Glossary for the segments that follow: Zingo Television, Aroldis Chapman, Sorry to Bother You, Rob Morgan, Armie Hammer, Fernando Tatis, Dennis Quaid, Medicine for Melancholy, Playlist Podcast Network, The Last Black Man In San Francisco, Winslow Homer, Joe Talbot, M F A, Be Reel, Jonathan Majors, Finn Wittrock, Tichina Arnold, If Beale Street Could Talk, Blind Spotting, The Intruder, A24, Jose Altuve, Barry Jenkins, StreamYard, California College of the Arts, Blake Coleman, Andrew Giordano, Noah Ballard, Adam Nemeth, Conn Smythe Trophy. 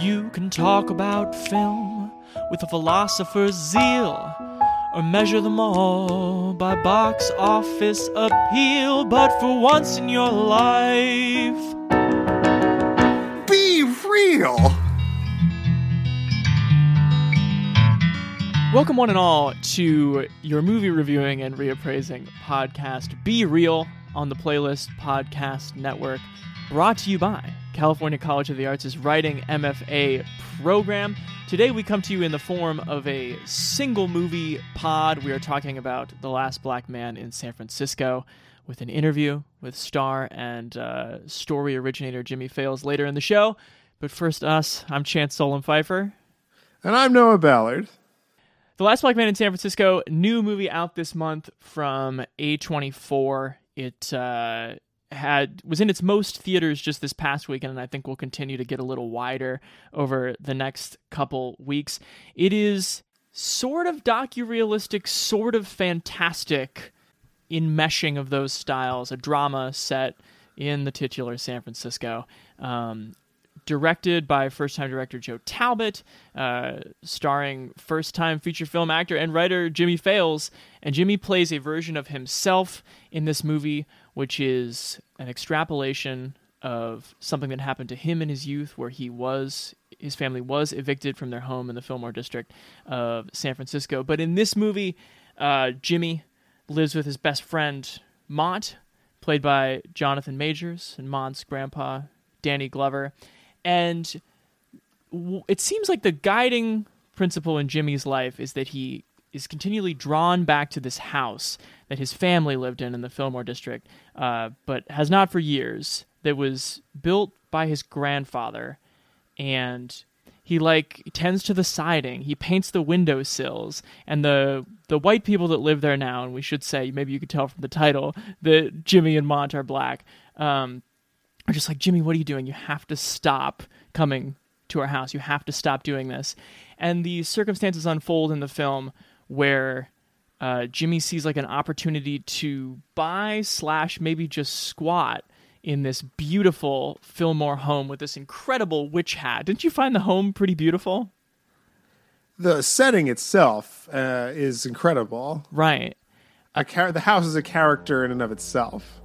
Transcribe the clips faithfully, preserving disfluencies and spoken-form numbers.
You can talk about film with a philosopher's zeal, or measure them all by box office appeal. But for once in your life, be real. Welcome one and all to your movie reviewing and reappraising podcast, Be Reel, on the Playlist Podcast Network, brought to you by California College of the Arts' Writing M F A program. Today we come to you in the form of a single movie pod. We are talking about The Last Black Man in San Francisco, with an interview with star and uh, story originator Jimmie Fails later in the show. But first us, I'm Chance Solem-Pfeifer. And I'm Noah Ballard. The Last Black Man in San Francisco, new movie out this month from A twenty-four. It... Uh, had was in its most theaters just this past weekend, and I think will continue to get a little wider over the next couple weeks. It is sort of docurealistic, sort of fantastic enmeshing of those styles, a drama set in the titular San Francisco. Um, directed by first-time director Joe Talbot, uh, starring first-time feature film actor and writer Jimmie Fails, and Jimmie plays a version of himself in this movie, which is an extrapolation of something that happened to him in his youth, where he was, his family was evicted from their home in the Fillmore district of San Francisco. But in this movie, uh, Jimmie lives with his best friend, Mont, played by Jonathan Majors, and Mont's grandpa, Danny Glover. And w- it seems like the guiding principle in Jimmie's life is that he is continually drawn back to this house that his family lived in in the Fillmore district, uh, but has not for years, that was built by his grandfather. And he like tends to the siding, he paints the windowsills, and the the white people that live there now, and we should say, maybe you could tell from the title, that Jimmie and Mont are black, um, are just like, Jimmie, what are you doing? You have to stop coming to our house. You have to stop doing this. And the circumstances unfold in the film where uh, Jimmie sees like an opportunity to buy slash maybe just squat in this beautiful Fillmore home with this incredible witch hat. Didn't you find the home pretty beautiful? The setting itself uh, is incredible. Right. A char- the house is a character in and of itself.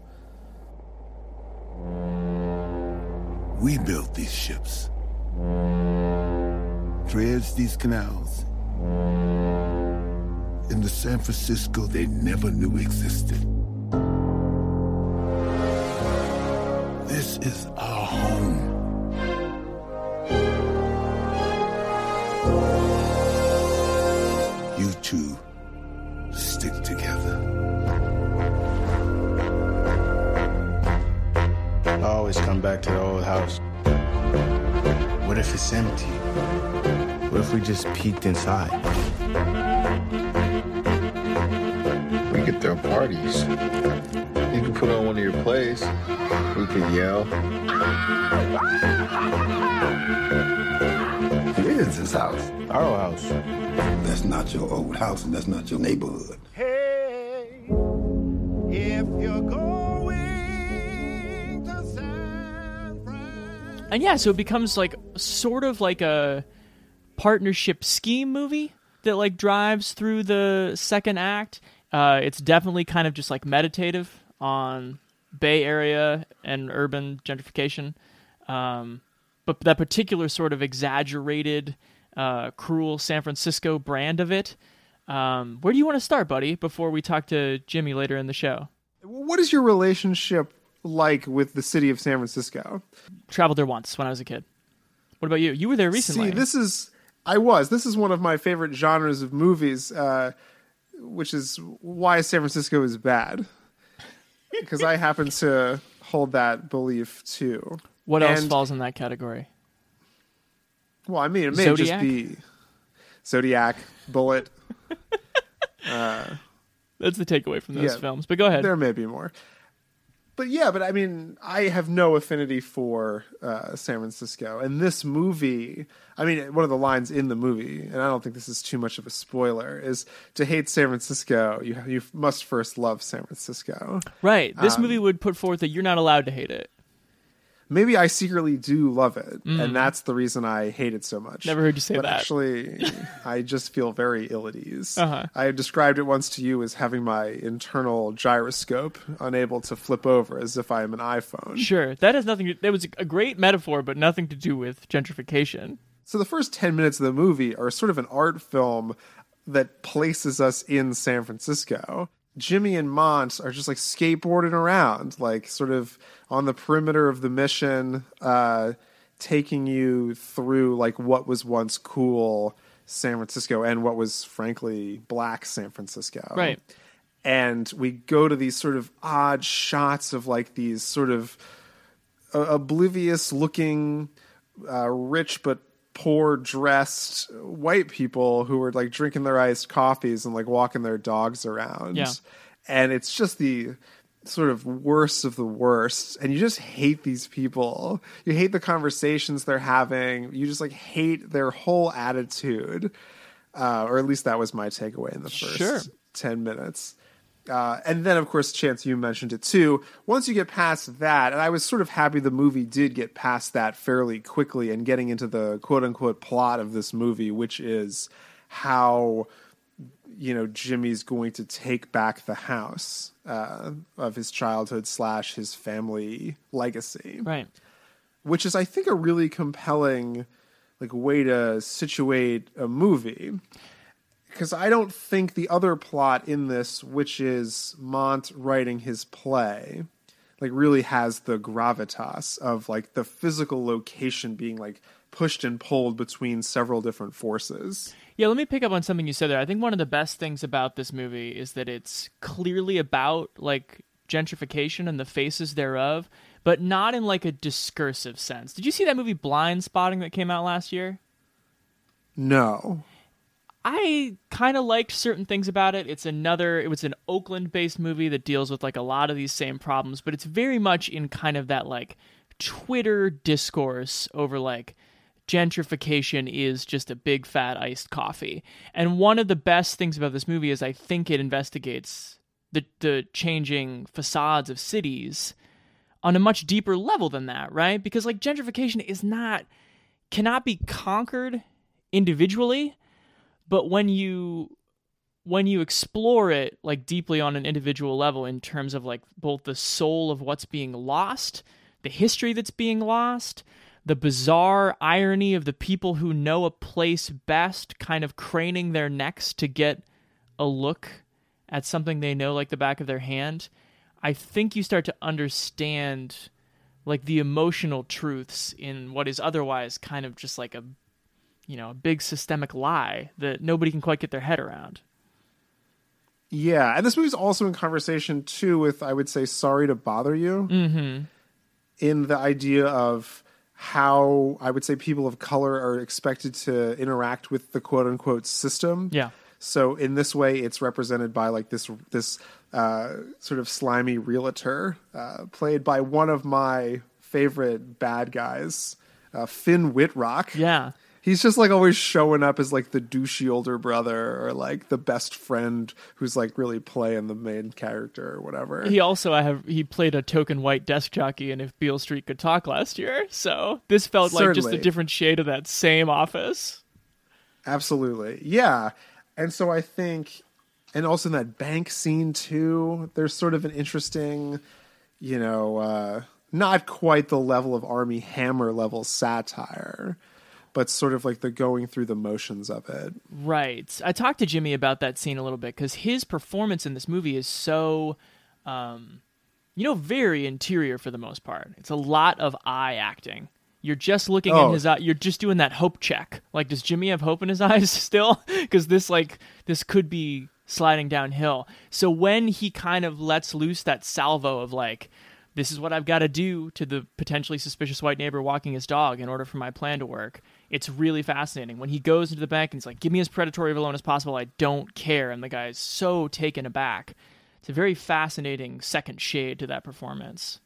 We built these ships, dredged these canals. In the San Francisco they never knew existed. This is our home. You two stick together. I always come back to the old house. What if it's empty? What if we just peeked inside? At their parties, you can put on one of your plays. We can yell. It is this house, our house. That's not your old house, and that's not your neighborhood. Hey, if you're going to San Francisco. And yeah, so it becomes like sort of like a partnership scheme movie that like drives through the second act. Uh, it's definitely kind of just like meditative on Bay Area and urban gentrification. Um, but that particular sort of exaggerated, uh, cruel San Francisco brand of it. Um, where do you want to start, buddy, before we talk to Jimmie later in the show? What is your relationship like with the city of San Francisco? Traveled there once when I was a kid. What about you? You were there recently. See, this is... I was. This is one of my favorite genres of movies, uh... which is why San Francisco is bad, because I happen to hold that belief too. What and, else falls in that category? Well, I mean, it may Zodiac? just be Zodiac, Bullet. uh, That's the takeaway from those yeah, films. But go ahead. There may be more. But yeah, but I mean, I have no affinity for uh, San Francisco. And this movie, I mean, one of the lines in the movie, and I don't think this is too much of a spoiler, is to hate San Francisco, you you must first love San Francisco. Right. This um, movie would put forth that you're not allowed to hate it. Maybe I secretly do love it, mm. and that's the reason I hate it so much. Never heard you say but that. Actually, I just feel very ill at ease. Uh-huh. I described it once to you as having my internal gyroscope unable to flip over, as if I am an iPhone. Sure, that has nothing. To, that was a great metaphor, but nothing to do with gentrification. So the first ten minutes of the movie are sort of an art film that places us in San Francisco. Jimmy and Mont are just like skateboarding around, like sort of on the perimeter of the mission, uh, taking you through like what was once cool San Francisco and what was frankly black San Francisco. Right. And we go to these sort of odd shots of like these sort of uh, oblivious looking, uh, rich, but poor dressed white people who were like drinking their iced coffees and like walking their dogs around. Yeah. And it's just the sort of worst of the worst. And you just hate these people. You hate the conversations they're having. You just like hate their whole attitude. Uh, or at least that was my takeaway in the first sure. ten minutes. Uh, and then, of course, Chance, you mentioned it too. Once you get past that, and I was sort of happy the movie did get past that fairly quickly and getting into the quote-unquote plot of this movie, which is how, you know, Jimmy's going to take back the house uh, of his childhood slash his family legacy. Right. Which is, I think, a really compelling like way to situate a movie. Because I don't think the other plot in this, which is Mont writing his play, like really has the gravitas of like the physical location being like pushed and pulled between several different forces. Yeah, let me pick up on something you said there. I think one of the best things about this movie is that it's clearly about like gentrification and the faces thereof, but not in like a discursive sense. Did you see that movie Blind Spotting that came out last year? No. I kind of liked certain things about it. It's another, it was an Oakland-based movie that deals with like a lot of these same problems, but it's very much in kind of that like Twitter discourse over like gentrification is just a big fat iced coffee. And one of the best things about this movie is I think it investigates the the changing facades of cities on a much deeper level than that, right? Because like gentrification is not, cannot be conquered individually. But when you when you explore it like deeply on an individual level in terms of like both the soul of what's being lost, the history that's being lost, the bizarre irony of the people who know a place best kind of craning their necks to get a look at something they know like the back of their hand, I think you start to understand like the emotional truths in what is otherwise kind of just like a you know, a big systemic lie that nobody can quite get their head around. Yeah, and this movie's also in conversation, too, with, I would say, Sorry to Bother You, mm-hmm. in the idea of how, I would say, people of color are expected to interact with the quote-unquote system. Yeah. So in this way, it's represented by, like, this this uh, sort of slimy realtor uh, played by one of my favorite bad guys, uh, Finn Wittrock. Yeah. He's just, like, always showing up as, like, the douchey older brother or, like, the best friend who's, like, really playing the main character or whatever. He also I have he played a token white desk jockey in If Beale Street Could Talk last year. So this felt Certainly. like just a different shade of that same office. Absolutely. Yeah. And so I think, and also in that bank scene, too, there's sort of an interesting, you know, uh, not quite the level of Armie Hammer level satire, but sort of like the going through the motions of it. Right. I talked to Jimmy about that scene a little bit because his performance in this movie is so, um, you know, very interior for the most part. It's a lot of eye acting. You're just looking oh. in his eye. You're just doing that hope check. Like, does Jimmy have hope in his eyes still? Because this, like, this could be sliding downhill. So when he kind of lets loose that salvo of like this is what I've got to do to the potentially suspicious white neighbor walking his dog in order for my plan to work. It's really fascinating. When he goes into the bank and he's like, give me as predatory of a loan as possible, I don't care. And the guy is so taken aback. It's a very fascinating second shade to that performance.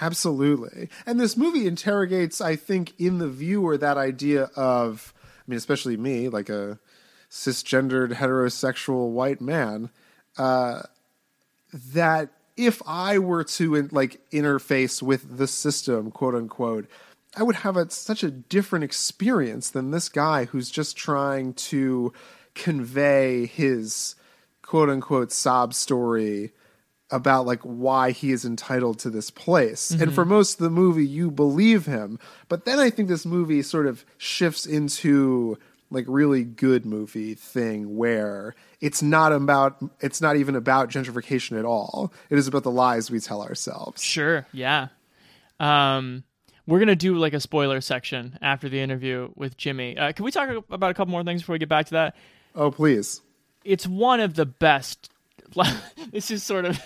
Absolutely. And this movie interrogates, I think, in the viewer, that idea of, I mean, especially me, like a cisgendered, heterosexual white man, uh, that if I were to, like, interface with the system, quote unquote, I would have a, such a different experience than this guy who's just trying to convey his quote unquote sob story about like why he is entitled to this place. Mm-hmm. And for most of the movie, you believe him. But then I think this movie sort of shifts into like really good movie thing where it's not about, it's not even about gentrification at all. It is about the lies we tell ourselves. Sure. Yeah. Um, We're going to do like a spoiler section after the interview with Jimmy. Uh, can we talk about a couple more things before we get back to that? Oh, please. It's one of the best. This is sort of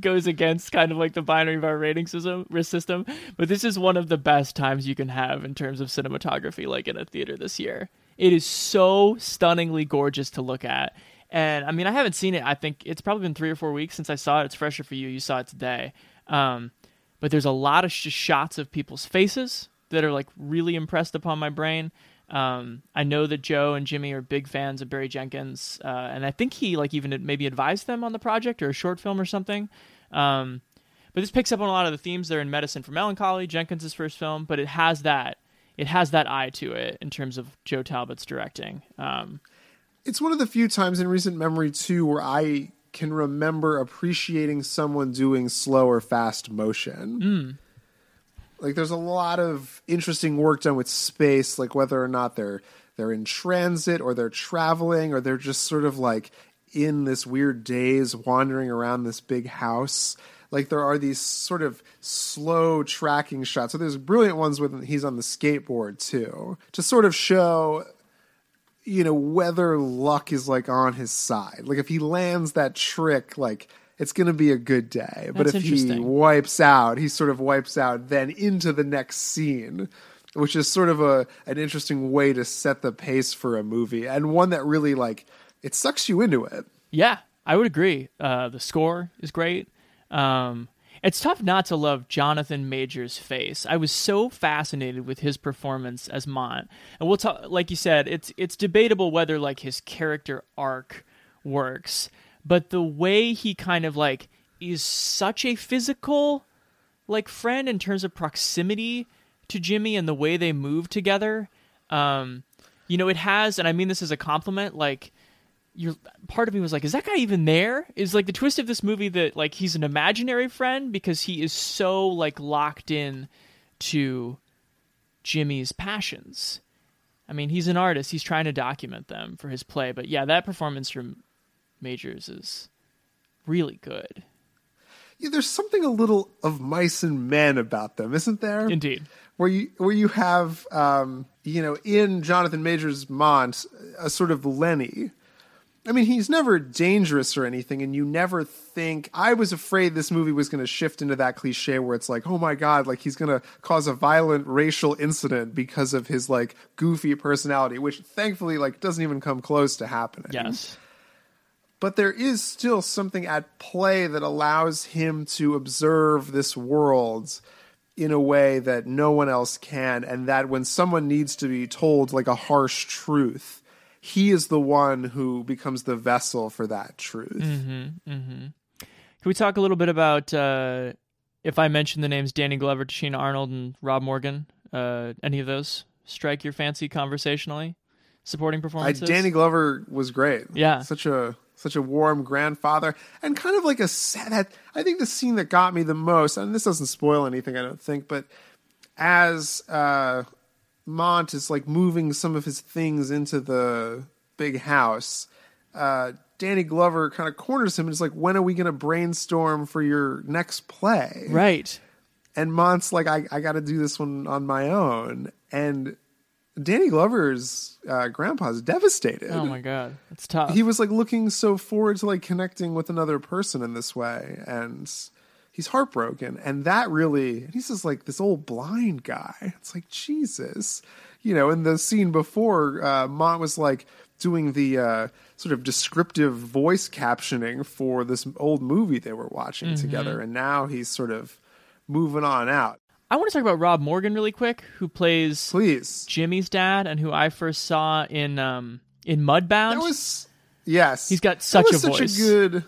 goes against kind of like the binary of our rating system, but this is one of the best times you can have in terms of cinematography, like in a theater this year. It is so stunningly gorgeous to look at. And I mean, I haven't seen it. I think it's probably been three or four weeks since I saw it. It's fresher for you. You saw it today. Um, But there's a lot of sh- shots of people's faces that are like really impressed upon my brain. Um, I know that Joe and Jimmy are big fans of Barry Jenkins. Uh, and I think he like even maybe advised them on the project or a short film or something. Um, but this picks up on a lot of the themes that are in Medicine for Melancholy, Jenkins' first film. But it has that it has that eye to it in terms of Joe Talbot's directing. Um, it's one of the few times in recent memory, too, where I can remember appreciating someone doing slow or fast motion. Mm. Like there's a lot of interesting work done with space, like whether or not they're, they're in transit or they're traveling or they're just sort of like in this weird daze wandering around this big house. Like there are these sort of slow tracking shots. So there's brilliant ones when he's on the skateboard too, to sort of show, you know, whether luck is like on his side. Like if he lands that trick, like it's going to be a good day. That's but if he wipes out, he sort of wipes out then into the next scene, which is sort of a, an interesting way to set the pace for a movie. And one that really like, it sucks you into it. Yeah, I would agree. Uh, the score is great. Um, it's tough not to love Jonathan Majors' face. I was so fascinated with his performance as Mont. And we'll talk, like you said, it's it's debatable whether like his character arc works, but the way he kind of like is such a physical like friend in terms of proximity to Jimmy and the way they move together. Um, you know, it has, and I mean this as a compliment, like You're, part of me was like, is that guy even there? Is like the twist of this movie that like he's an imaginary friend because he is so like locked in to Jimmy's passions. I mean, he's an artist. He's trying to document them for his play. But yeah, that performance from Majors is really good. Yeah, there's something a little of Mice and Men about them, isn't there? Indeed. Where you where you have, um, you know, in Jonathan Majors' Mont, a sort of Lenny. I mean, he's never dangerous or anything, and you never think... I was afraid this movie was going to shift into that cliche where it's like, oh my God, like he's going to cause a violent racial incident because of his like goofy personality, which thankfully like doesn't even come close to happening. Yes. But there is still something at play that allows him to observe this world in a way that no one else can, and that when someone needs to be told like a harsh truth, he is the one who becomes the vessel for that truth. Mm-hmm, mm-hmm. Can we talk a little bit about, uh, if I mention the names Danny Glover, Tichina Arnold, and Rob Morgan, uh, any of those strike your fancy conversationally? Supporting performances? I, Danny Glover was great. Yeah. Such a such a warm grandfather. And kind of like a sad... I think the scene that got me the most, and this doesn't spoil anything, I don't think, but as... Uh, Mont is like moving some of his things into the big house. Uh, Danny Glover kind of corners him and is like, when are we going to brainstorm for your next play? Right. And Mont's like, I, I got to do this one on my own. And Danny Glover's uh, grandpa's devastated. Oh my God. It's tough. He was like looking so forward to like connecting with another person in this way. And he's heartbroken. And that really, and he's just like this old blind guy. It's like, Jesus, you know, in the scene before, uh, Mott was like doing the, uh, sort of descriptive voice captioning for this old movie they were watching mm-hmm. together. And now he's sort of moving on out. I want to talk about Rob Morgan really quick, who plays Please. Jimmy's dad and who I first saw in um, in Mudbound. That was, yes. He's got such a voice. Such a good,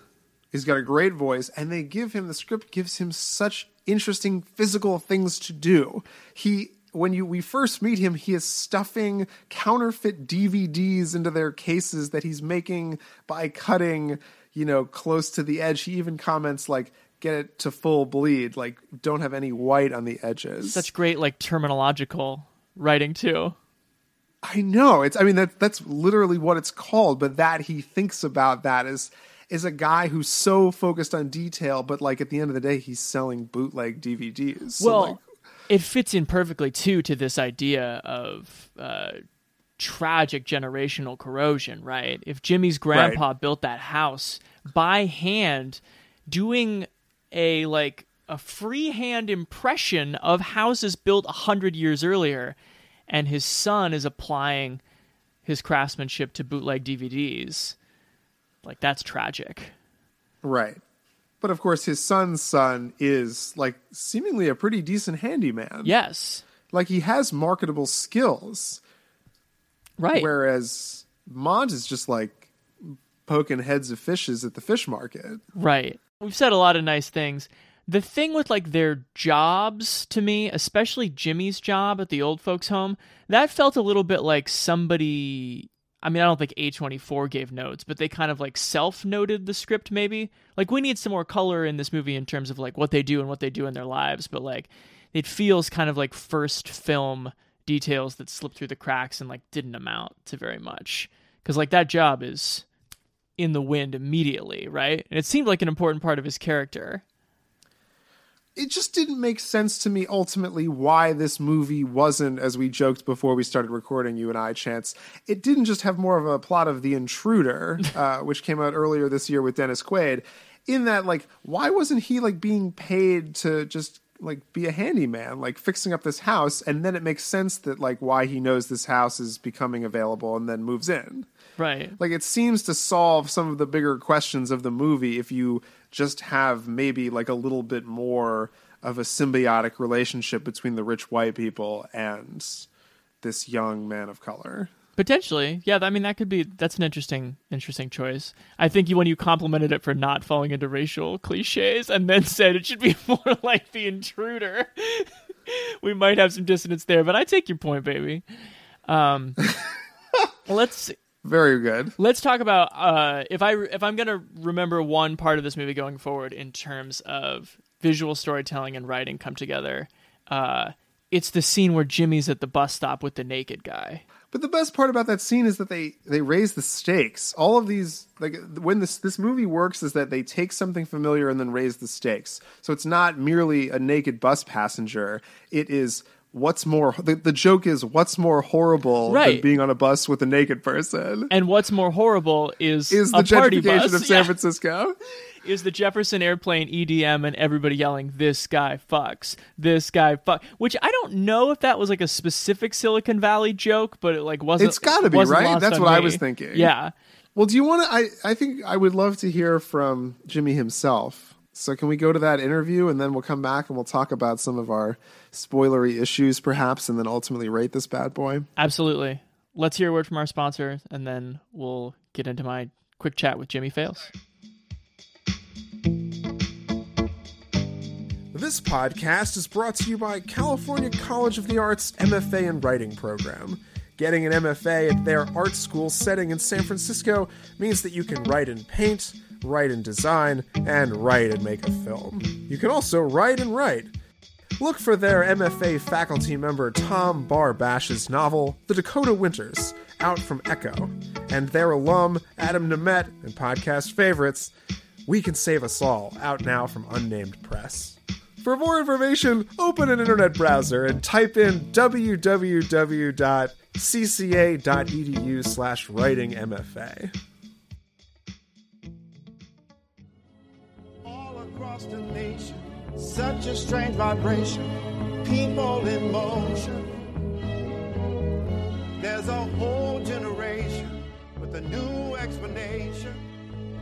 he's got a great voice, and they give him, the script gives him such interesting physical things to do. He When you we first meet him, he is stuffing counterfeit D V Ds into their cases that he's making by cutting, you know, close to the edge. He even comments like, get it to full bleed, like don't have any white on the edges. Such great like terminological writing too. I know. It's I mean that that's literally what it's called, but that he thinks about that is is a guy who's so focused on detail, but like at the end of the day he's selling bootleg D V Ds. Well, so, like, it fits in perfectly too to this idea of uh, tragic generational corrosion, right? If Jimmy's grandpa right. built that house by hand, doing a like a freehand impression of houses built a hundred years earlier, and his son is applying his craftsmanship to bootleg D V Ds. Like, that's tragic. Right. But of course his son's son is like seemingly a pretty decent handyman. Yes. Like, he has marketable skills. Right. Whereas Mont is just like poking heads of fishes at the fish market. Right. We've said a lot of nice things. The thing with like their jobs to me, especially Jimmy's job at the old folks home, that felt a little bit like somebody, I mean, I don't think A twenty-four gave notes, but they kind of like self-noted the script maybe. Like, we need some more color in this movie in terms of like what they do and what they do in their lives, but like it feels kind of like first film details that slipped through the cracks and like didn't amount to very much. Because like that job is in the wind immediately, right? And it seemed like an important part of his character. It just didn't make sense to me ultimately why this movie wasn't, as we joked before we started recording, you and I, Chance, it didn't just have more of a plot of The Intruder, uh, which came out earlier this year with Dennis Quaid, in that, like, why wasn't he like being paid to just like be a handyman, like fixing up this house? And then it makes sense that like why he knows this house is becoming available and then moves in. Right. Like, it seems to solve some of the bigger questions of the movie if you just have maybe like a little bit more of a symbiotic relationship between the rich white people and this young man of color. Potentially. Yeah. I mean, that could be, that's an interesting, interesting choice. I think you, when you complimented it for not falling into racial cliches and then said it should be more like The Intruder, we might have some dissonance there, but I take your point, baby. Um, let's Very good. Let's talk about uh, if I if I'm gonna remember one part of this movie going forward in terms of visual storytelling and writing come together. Uh, it's the scene where Jimmy's at the bus stop with the naked guy. But the best part about that scene is that they they raise the stakes. All of these, like, when this this movie works is that they take something familiar and then raise the stakes. So it's not merely a naked bus passenger. It is. What's more, the, the joke is, what's more horrible right. than being on a bus with a naked person? And what's more horrible is is the a party gentrification bus. of San yeah. Francisco. Is the Jefferson Airplane E D M and everybody yelling, "This guy fucks, this guy fuck," which I don't know if that was like a specific Silicon Valley joke, but it like wasn't. It's got to be right. That's what me. I was thinking. Yeah. Well, do you want to? I I think I would love to hear from Jimmy himself. So can we go to that interview and then we'll come back and we'll talk about some of our spoilery issues perhaps and then ultimately rate this bad boy? Absolutely. Let's hear a word from our sponsor and then we'll get into my quick chat with Jimmie Fails. This podcast is brought to you by California College of the Arts M F A and Writing Program. Getting an M F A at their art school setting in San Francisco means that you can write and paint, write and design, and write and make a film. You can also write and write. Look for their M F A faculty member Tom Barbash's novel, The Dakota Winters, out from Echo, and their alum, Adam Nemeth, and podcast favorites, We Can Save Us All, out now from Unnamed Press. For more information, open an internet browser and type in www.cca.edu slash writingmfa. The nation Such a strange vibration, people in motion. There's a whole generation with a new explanation.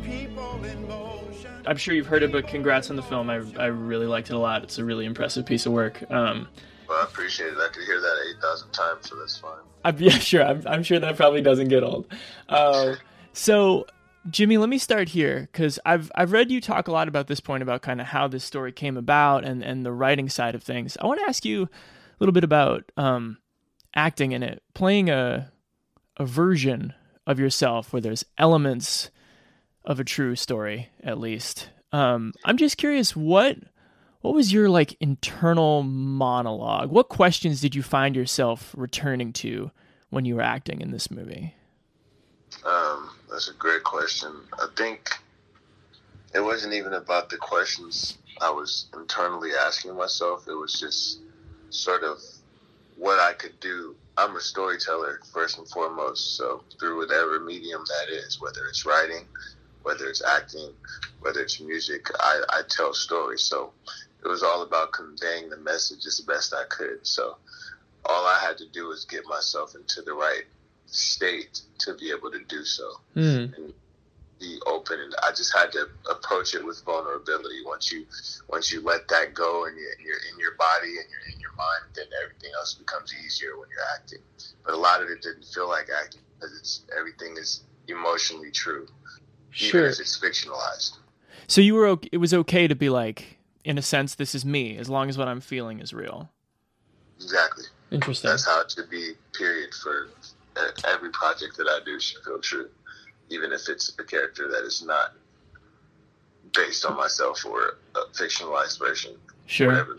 People in motion. I'm sure you've heard it, but congrats on the film. I I really liked it a lot. It's a really impressive piece of work. Um, well, I appreciate it. I could hear that eight thousand times, so that's fine. I'm, yeah, sure. I'm, I'm sure that probably doesn't get old. Uh, so... Jimmie, let me start here, because I've I've read you talk a lot about this point, about kind of how this story came about and, and the writing side of things. I want to ask you a little bit about um, acting in it, playing a a version of yourself where there's elements of a true story, at least. Um, I'm just curious, what what was your like internal monologue? What questions did you find yourself returning to when you were acting in this movie? Um. That's a great question. I think it wasn't even about the questions I was internally asking myself. It was just sort of what I could do. I'm a storyteller first and foremost, so through whatever medium that is, whether it's writing, whether it's acting, whether it's music, I, I tell stories. So it was all about conveying the message as best I could. So all I had to do was get myself into the right state to be able to do so, mm. and be open. And I just had to approach it with vulnerability. Once you, once you let that go, and you're, you're in your body and you're in your mind, then everything else becomes easier when you're acting. But a lot of it didn't feel like acting because it's everything is emotionally true, sure. Even as it's fictionalized. So you were okay, it was okay to be like, in a sense, this is me, as long as what I'm feeling is real. Exactly. Interesting. That's how it should be. Period. For every project that I do should feel true, even if it's a character that is not based on myself or a fictionalized version. Sure. Whatever.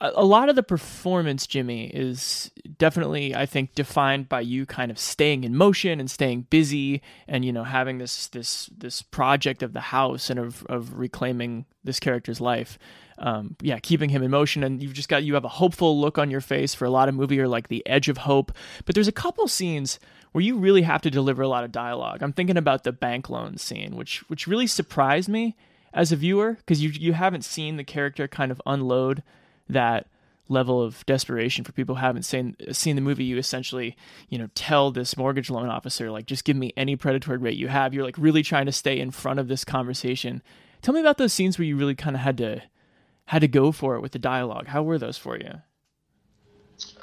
A lot of the performance, Jimmie, is definitely, I think, defined by you kind of staying in motion and staying busy and, you know, having this this this project of the house and of, of reclaiming this character's life. Um, yeah, keeping him in motion. And you've just got, you have a hopeful look on your face for a lot of movie, or like the edge of hope. But there's a couple scenes where you really have to deliver a lot of dialogue. I'm thinking about the bank loan scene, which which really surprised me as a viewer, because you you haven't seen the character kind of unload that level of desperation for people who haven't seen seen the movie. You essentially, you know, tell this mortgage loan officer, like, just give me any predatory rate you have. You're like really trying to stay in front of this conversation. Tell me about those scenes where you really kind of had to had to go for it with the dialogue. How were those for you?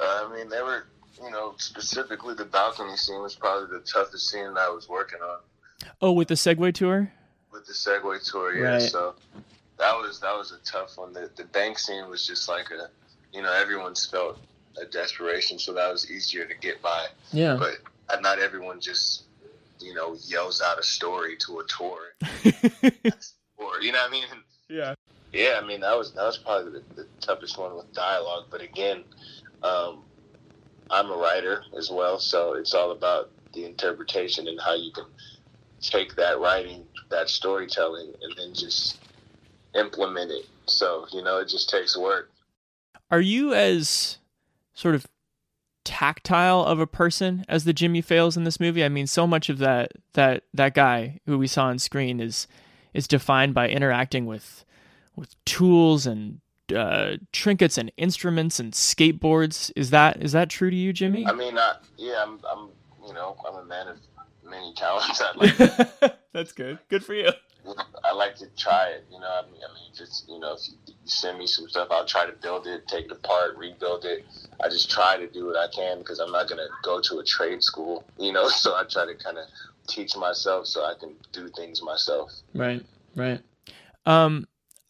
Uh, I mean, they were, you know, specifically the balcony scene was probably the toughest scene that I was working on. Oh, with the Segway tour? With the Segway tour, yeah. Right. So That was that was a tough one. The, the bank scene was just like a, you know, everyone's felt a desperation, so that was easier to get by. Yeah. But not everyone just, you know, yells out a story to a tour. Or, you know what I mean? Yeah. Yeah, I mean, that was that was probably the, the toughest one with dialogue. But again, um, I'm a writer as well, so it's all about the interpretation and how you can take that writing, that storytelling, and then just implement it. So, you know, it just takes work. Are you as sort of tactile of a person as the Jimmie Fails in this movie? I mean, so much of that that that guy who we saw on screen is is defined by interacting with with tools and uh trinkets and instruments and skateboards. Is that is that true to you, Jimmie? I mean, I, yeah, I'm, I'm, you know, I'm a man of many talents. I like that. That's good. Good for you. I like to try it, you know. I mean, I mean, just, you know, if you send me some stuff, I'll try to build it, take it apart, rebuild it. I just try to do what I can because I'm not going to go to a trade school, you know. So I try to kind of teach myself so I can do things myself. Right, right. Um,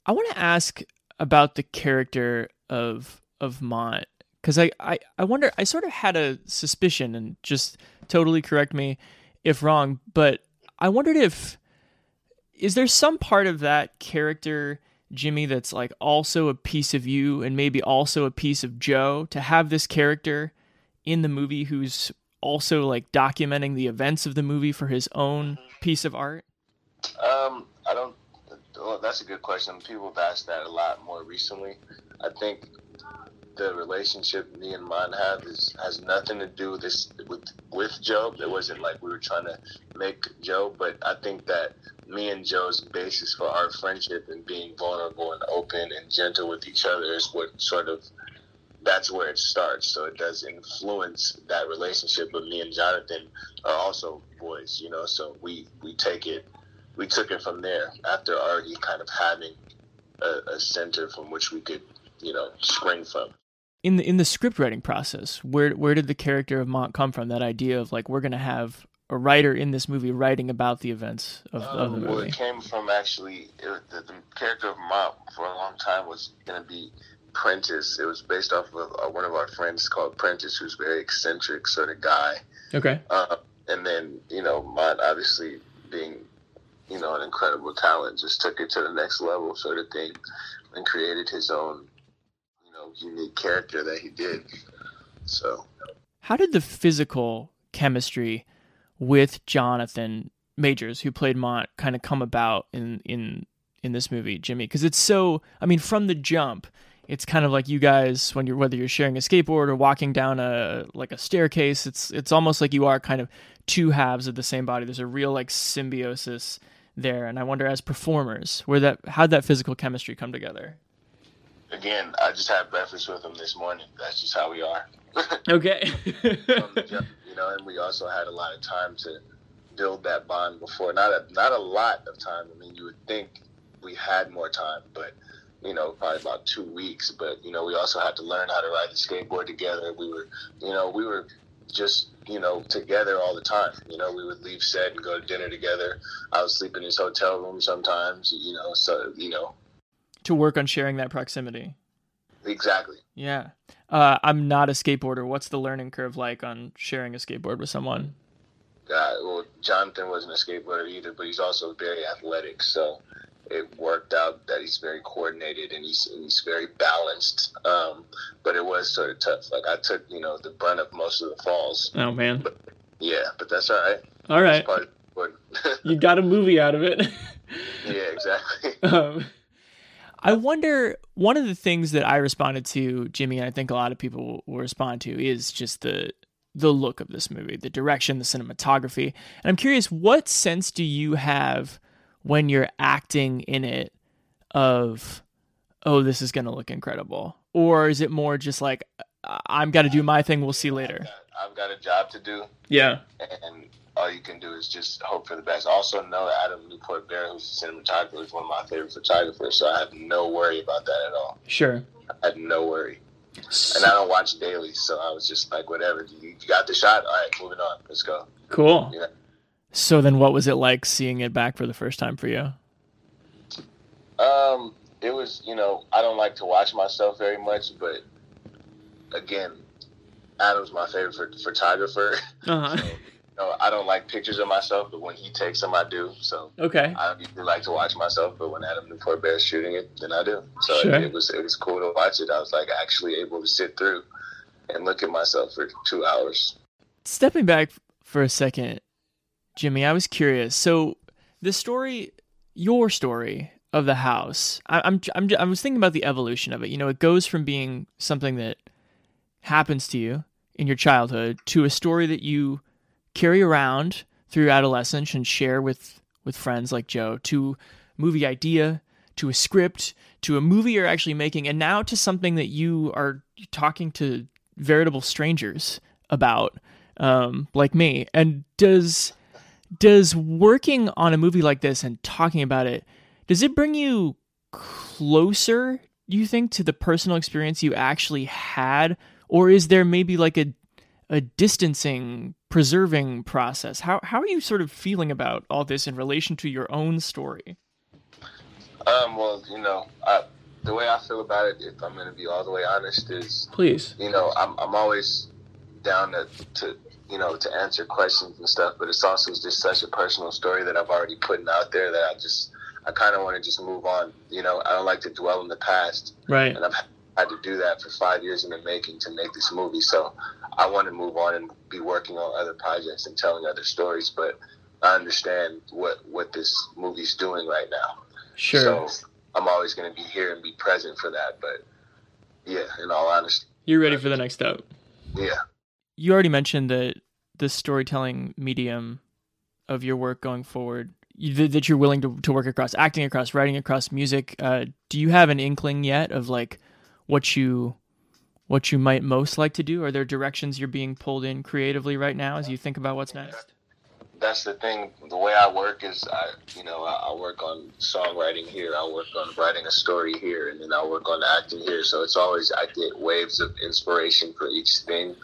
I want to ask about the character of of Mont, because I, I, I wonder, I sort of had a suspicion, and just totally correct me if wrong, but I wondered if... is there some part of that character, Jimmie, that's like also a piece of you and maybe also a piece of Joe, to have this character in the movie who's also like documenting the events of the movie for his own piece of art? Um, I don't, well, that's a good question. People have asked that a lot more recently. I think the relationship me and mine have is, has nothing to do with this, with, with Joe. It wasn't like we were trying to make Joe, but I think that me and Joe's basis for our friendship and being vulnerable and open and gentle with each other is what sort of, that's where it starts. So it does influence that relationship. But me and Jonathan are also boys, you know, so we, we take it, we took it from there after already kind of having a, a center from which we could, you know, spring from. In the in the script writing process, where where did the character of Mont come from? That idea of like, we're going to have a writer in this movie writing about the events of, um, of the movie. Well, it came from actually it, the, the character of Mont for a long time was going to be Prentice. It was based off of one of our friends called Prentice, who's a very eccentric sort of guy. Okay. Uh, and then you know Mont obviously being you know an incredible talent just took it to the next level sort of thing and created his own unique character that he did. So how did the physical chemistry with Jonathan Majors, who played Mont, kind of come about in in in this movie, Jimmy? Because it's so, I mean, from the jump, it's kind of like you guys, when you're whether you're sharing a skateboard or walking down a like a staircase, it's it's almost like you are kind of two halves of the same body. There's a real like symbiosis there. And I wonder, as performers, where that how'd that physical chemistry come together? Again, I just had breakfast with him this morning. That's just how we are. Okay. You know, and we also had a lot of time to build that bond before. Not a, not a lot of time. I mean, you would think we had more time, but, you know, probably about two weeks. But, you know, we also had to learn how to ride the skateboard together. We were, you know, we were just, you know, together all the time. You know, we would leave set and go to dinner together. I would sleep in his hotel room sometimes, you know, so, you know. To work on sharing that proximity. Exactly. Yeah. Uh, I'm not a skateboarder. What's the learning curve like on sharing a skateboard with someone? Uh, well, Jonathan wasn't a skateboarder either, but he's also very athletic. So it worked out that he's very coordinated and he's, and he's very balanced. Um, but it was sort of tough. Like I took, you know, the brunt of most of the falls. Oh, man. But, yeah, but that's all right. All right. You got a movie out of it. Yeah, exactly. Um, I wonder, one of the things that I responded to, Jimmy, and I think a lot of people will respond to, is just the the look of this movie, the direction, the cinematography. And I'm curious, what sense do you have when you're acting in it of, oh, this is going to look incredible? Or is it more just like, I'm got to do my thing, we'll see later? I've got, I've got a job to do. Yeah. And all you can do is just hope for the best. Also, know Adam Newport-Berra, who's a cinematographer, is one of my favorite photographers, so I have no worry about that at all. Sure. I had no worry. So, and I don't watch daily, so I was just like, whatever, you got the shot? All right, moving on. Let's go. Cool. Yeah. So then what was it like seeing it back for the first time for you? Um, it was, you know, I don't like to watch myself very much, but, again, Adam's my favorite photographer. Uh-huh. So, no, I don't like pictures of myself, but when he takes them, I do. So okay. I usually like to watch myself, but when Adam Newport-Berra is shooting it, then I do. So sure. it, it was it was cool to watch it. I was like actually able to sit through and look at myself for two hours. Stepping back for a second, Jimmy, I was curious. So the story, your story of the house, I, I'm I'm I was thinking about the evolution of it. You know, it goes from being something that happens to you in your childhood to a story that you carry around through adolescence and share with, with friends like Joe, to movie idea, to a script, to a movie you're actually making, and now to something that you are talking to veritable strangers about, um, like me. And does does working on a movie like this and talking about it, does it bring you closer, do you think, to the personal experience you actually had? Or is there maybe like a a distancing, preserving process? How how are you sort of feeling about all this in relation to your own story? Um, well, you know, I, the way I feel about it, if I'm going to be all the way honest, is please. You know, I'm I'm always down to, to you know to answer questions and stuff, but it's also just such a personal story that I've already put out there that I just I kind of want to just move on. You know, I don't like to dwell in the past, right? And I've had to do that for five years in the making to make this movie, so I want to move on and be working on other projects and telling other stories, but I understand what, what this movie's doing right now. Sure. So I'm always going to be here and be present for that, but yeah, in all honesty. You're ready for the next step. Yeah. You already mentioned that the storytelling medium of your work going forward you, that you're willing to, to work across acting, across writing, across music. Uh, do you have an inkling yet of like what you what you might most like to do? Are there directions you're being pulled in creatively right now as you think about what's next? That's the thing. The way I work is, I, you know, I, I work on songwriting here. I work on writing a story here, and then I work on acting here. So it's always, I get waves of inspiration for each thing.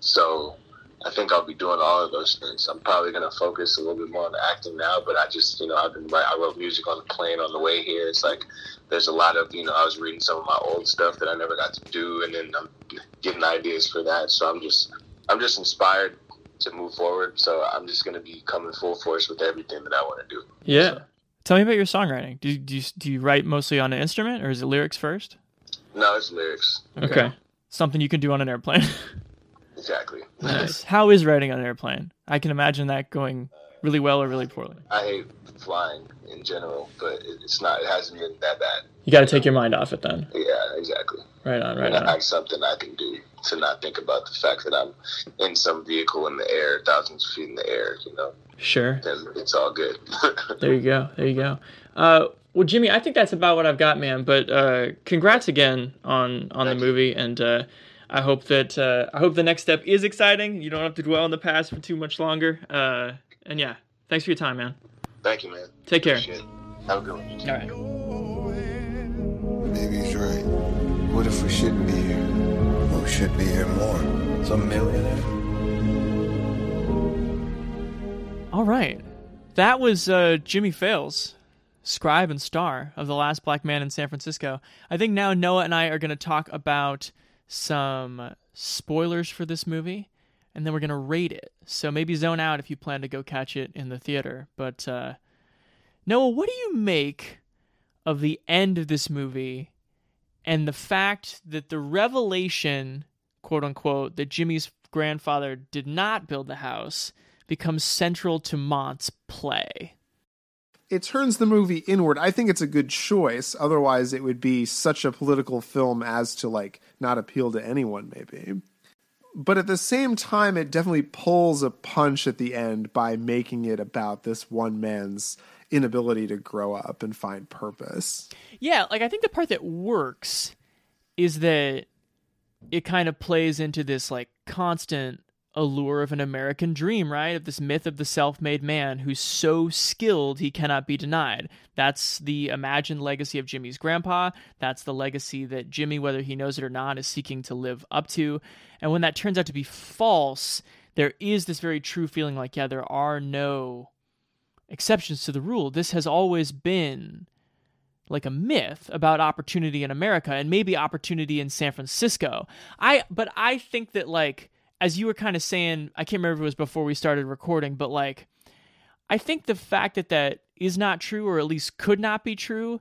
So I think I'll be doing all of those things. I'm probably going to focus a little bit more on acting now, but I just, you know, I've been, I wrote music on the plane on the way here. It's like, there's a lot of, you know, I was reading some of my old stuff that I never got to do, and then I'm getting ideas for that. So I'm just, I'm just inspired to move forward. So I'm just going to be coming full force with everything that I want to do. Yeah. So. Tell me about your songwriting. Do you, do you, do you write mostly on an instrument, or is it lyrics first? No, it's lyrics. Okay. Yeah. Something you can do on an airplane. Exactly. Nice. How is writing on an airplane? I can imagine that going really well or really poorly. I hate flying in general, but it's not, it hasn't been that bad. You got to take your mind off it then. Yeah, exactly. Right on, right on. That's something I can do to not think about the fact that I'm in some vehicle in the air, thousands of feet in the air, you know. Sure. Then it's all good. There you go. There you go. Uh, well, Jimmie, I think that's about what I've got, man. But uh, congrats again on, on the movie, and uh, I hope that uh, I hope the next step is exciting. You don't have to dwell on the past for too much longer. Uh, and yeah, thanks for your time, man. Thank you, man. Take care. Appreciate it. Have a good one. All right. Maybe he's right. What if we shouldn't be here? Who should be here more? Some millionaire. All right, that was uh, Jimmie Fails, scribe and star of The Last Black Man in San Francisco. I think now Noah and I are going to talk about some spoilers for this movie, and then we're going to rate it. So maybe zone out if you plan to go catch it in the theater. But uh, Noah, what do you make of the end of this movie and the fact that the revelation, quote unquote, that Jimmie's grandfather did not build the house becomes central to Mont's play? It turns the movie inward. I think it's a good choice. Otherwise, it would be such a political film as to, like, not appeal to anyone, maybe. But at the same time, it definitely pulls a punch at the end by making it about this one man's inability to grow up and find purpose. Yeah, like, I think the part that works is that it kind of plays into this, like, constant allure of an American dream, right? Of this myth of the self-made man who's so skilled he cannot be denied. That's the imagined legacy of Jimmie's grandpa. That's the legacy that Jimmie, whether he knows it or not, is seeking to live up to. And when that turns out to be false, there is this very true feeling like, yeah, there are no exceptions to the rule. This has always been like a myth about opportunity in America, and maybe opportunity in San Francisco. I, but I think that, like, as you were kind of saying, I can't remember if it was before we started recording, but like, I think the fact that that is not true, or at least could not be true,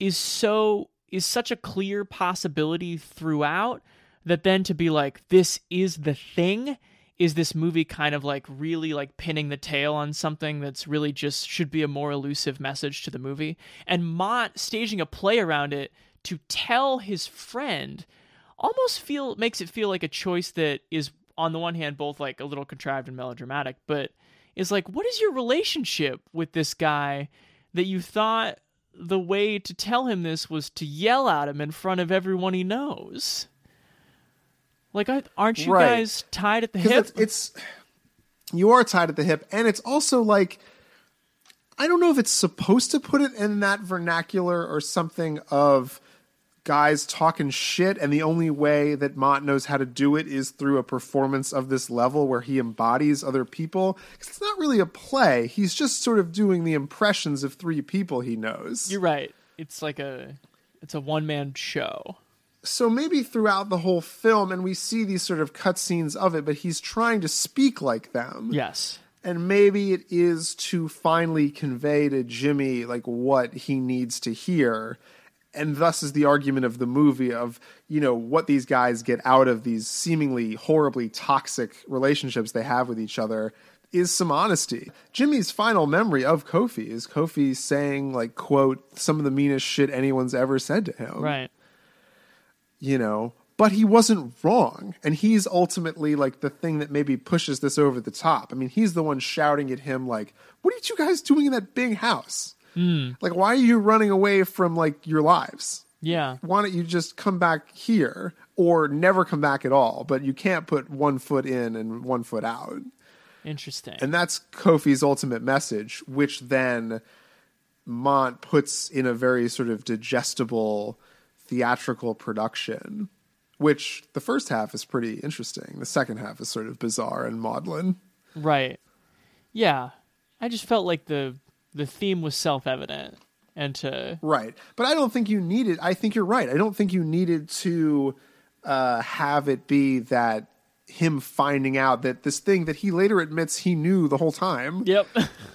is so, is such a clear possibility throughout, that then to be like, this is the thing, is this movie kind of like really like pinning the tail on something that's really just should be a more elusive message to the movie. And Mont staging a play around it to tell his friend almost feel makes it feel like a choice that is, on the one hand, both like a little contrived and melodramatic, but is like, what is your relationship with this guy that you thought the way to tell him this was to yell at him in front of everyone he knows? Like, aren't you right. guys tied at the hip? It's, it's you are tied at the hip, and it's also like, I don't know if it's supposed to put it in that vernacular or something of guys talking shit, and the only way that Mont knows how to do it is through a performance of this level where he embodies other people. Because it's not really a play. He's just sort of doing the impressions of three people he knows. You're right. It's like a, it's a one-man show. So maybe throughout the whole film, and we see these sort of cutscenes of it, but he's trying to speak like them. Yes. And maybe it is to finally convey to Jimmie, like, what he needs to hear. And thus is the argument of the movie of, you know, what these guys get out of these seemingly horribly toxic relationships they have with each other is some honesty. Jimmie's final memory of Kofi is Kofi saying, like, quote, some of the meanest shit anyone's ever said to him. Right. You know, But he wasn't wrong, and he's ultimately like the thing that maybe pushes this over the top. I mean, he's the one shouting at him like, what are you two guys doing in that big house? Mm. Like, why are you running away from like your lives? Yeah. Why don't you just come back here or never come back at all? But you can't put one foot in and one foot out. Interesting. And that's Kofi's ultimate message, which then Mont puts in a very sort of digestible theatrical production. Which the first half is pretty interesting. The second half is sort of bizarre and maudlin. Right. Yeah. I just felt like the the theme was self-evident. and to Right. But I don't think you needed... I think you're right. I don't think you needed to uh, have it be that him finding out that this thing that he later admits he knew the whole time... Yep.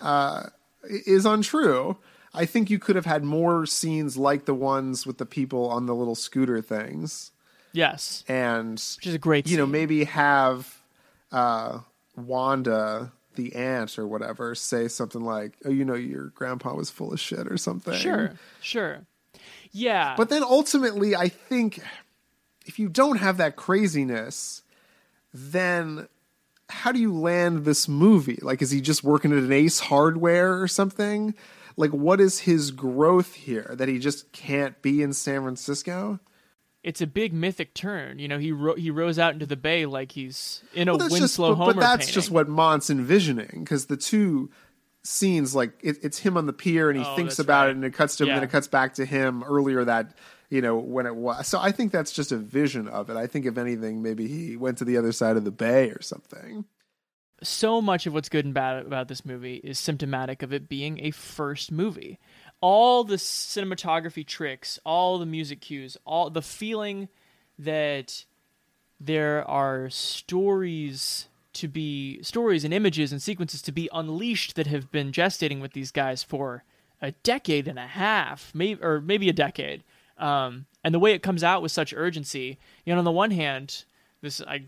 uh, is untrue. I think you could have had more scenes like the ones with the people on the little scooter things... Yes. And, which is a great you know, scene. Maybe have uh, Wanda, the aunt or whatever, say something like, oh, you know, your grandpa was full of shit or something. Sure, sure. Yeah. But then ultimately, I think if you don't have that craziness, then how do you land this movie? Like, is he just working at an Ace Hardware or something? Like, what is his growth here that he just can't be in San Francisco? It's a big mythic turn. You know, he ro- he rose out into the bay like he's in a well, Winslow just, but, Homer painting. But that's painting. Just what Mont's envisioning, because the two scenes, like, it, it's him on the pier and he oh, thinks about right. it and it cuts to him yeah. and then it cuts back to him earlier that, you know, when it was. So I think that's just a vision of it. I think, if anything, maybe he went to the other side of the bay or something. So much of what's good and bad about this movie is symptomatic of it being a first movie. All the cinematography tricks, all the music cues, all the feeling that there are stories to be stories and images and sequences to be unleashed that have been gestating with these guys for a decade and a half, maybe or maybe a decade. Um, and the way it comes out with such urgency, you know, on the one hand, this I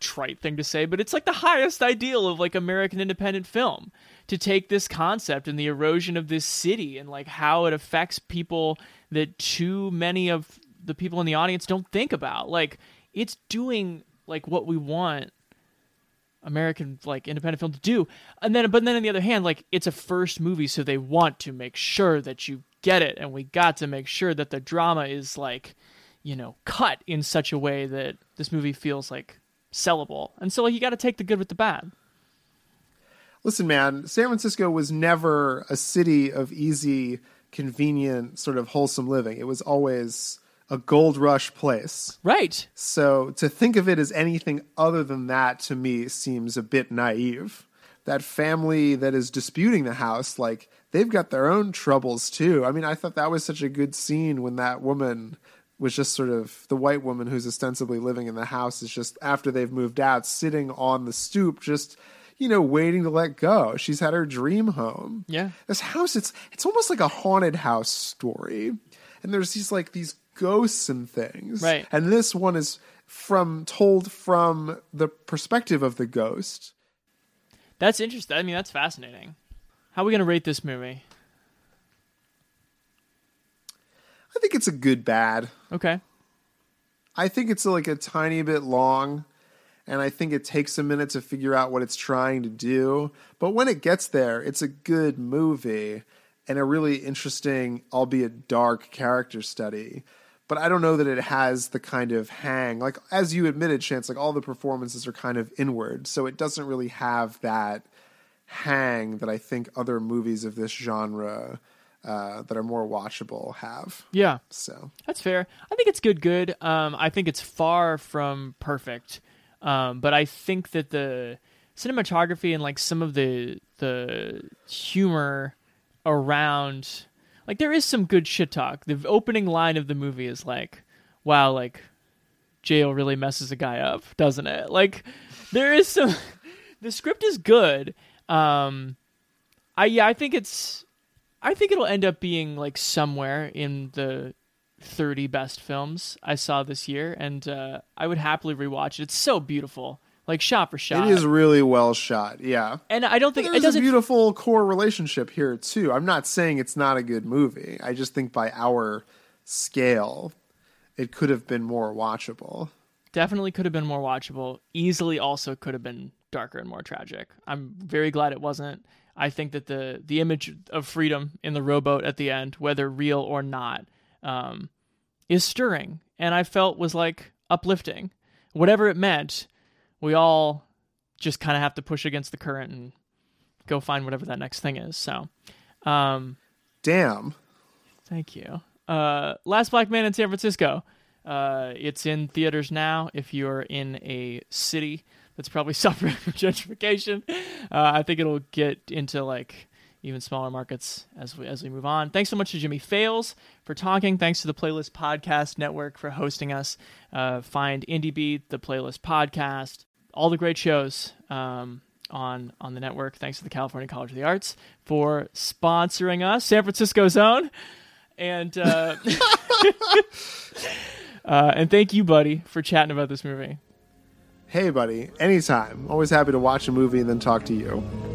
trite thing to say, but it's like the highest ideal of like American independent film, to take this concept and the erosion of this city and like how it affects people that too many of the people in the audience don't think about. Like, it's doing like what we want American like independent film to do. And then, but then on the other hand, like, it's a first movie, so they want to make sure that you get it. And we got to make sure that the drama is like, you know, cut in such a way that this movie feels like sellable. And so like, you got to take the good with the bad. Listen, man, San Francisco was never a city of easy, convenient, sort of wholesome living. It was always a gold rush place. Right. So to think of it as anything other than that, to me, seems a bit naive. That family that is disputing the house, like, they've got their own troubles, too. I mean, I thought that was such a good scene when that woman was just sort of, the white woman who's ostensibly living in the house is just, after they've moved out, sitting on the stoop, just... you know, waiting to let go. She's had her dream home. Yeah. This house, it's it's almost like a haunted house story. And there's these like these ghosts and things. Right. And this one is from told from the perspective of the ghost. That's interesting. I mean, that's fascinating. How are we going to rate this movie? I think it's a good bad. Okay. I think it's like a tiny bit long. And I think it takes a minute to figure out what it's trying to do. But when it gets there, it's a good movie and a really interesting, albeit dark, character study. But I don't know that it has the kind of hang. Like, as you admitted, Chance, like all the performances are kind of inward. So it doesn't really have that hang that I think other movies of this genre uh, that are more watchable have. Yeah. So that's fair. I think it's good, good. Um, I think it's far from perfect. Um, but I think that the cinematography and like some of the the humor around, like, there is some good shit talk. The opening line of the movie is like, "Wow, like jail really messes a guy up, doesn't it?" Like, there is some. The script is good. Um, I yeah, I think it's. I think it'll end up being like somewhere in the thirty best films I saw this year, and uh, I would happily rewatch it. It's so beautiful, like shot for shot. It is really well shot, yeah. And I don't think... There's it a beautiful core relationship here, too. I'm not saying it's not a good movie. I just think by our scale, it could have been more watchable. Definitely could have been more watchable. Easily also could have been darker and more tragic. I'm very glad it wasn't. I think that the the image of freedom in the rowboat at the end, whether real or not, um, is stirring. And I felt was like uplifting. Whatever it meant, we all just kind of have to push against the current and go find whatever that next thing is. So, um, damn. Thank you. Uh, Last Black Man in San Francisco. Uh, it's in theaters now. If you're in a city that's probably suffering from gentrification, uh, I think it'll get into like even smaller markets as we as we move on. Thanks so much to Jimmie Fails for talking. Thanks to the Playlist Podcast Network for hosting us. Uh, find Indie Beat, the Playlist Podcast, all the great shows um, on on the network. Thanks to the California College of the Arts for sponsoring us, San Francisco's own. And uh, uh, and thank you, buddy, for chatting about this movie. Hey, buddy. Anytime. Always happy to watch a movie and then talk to you.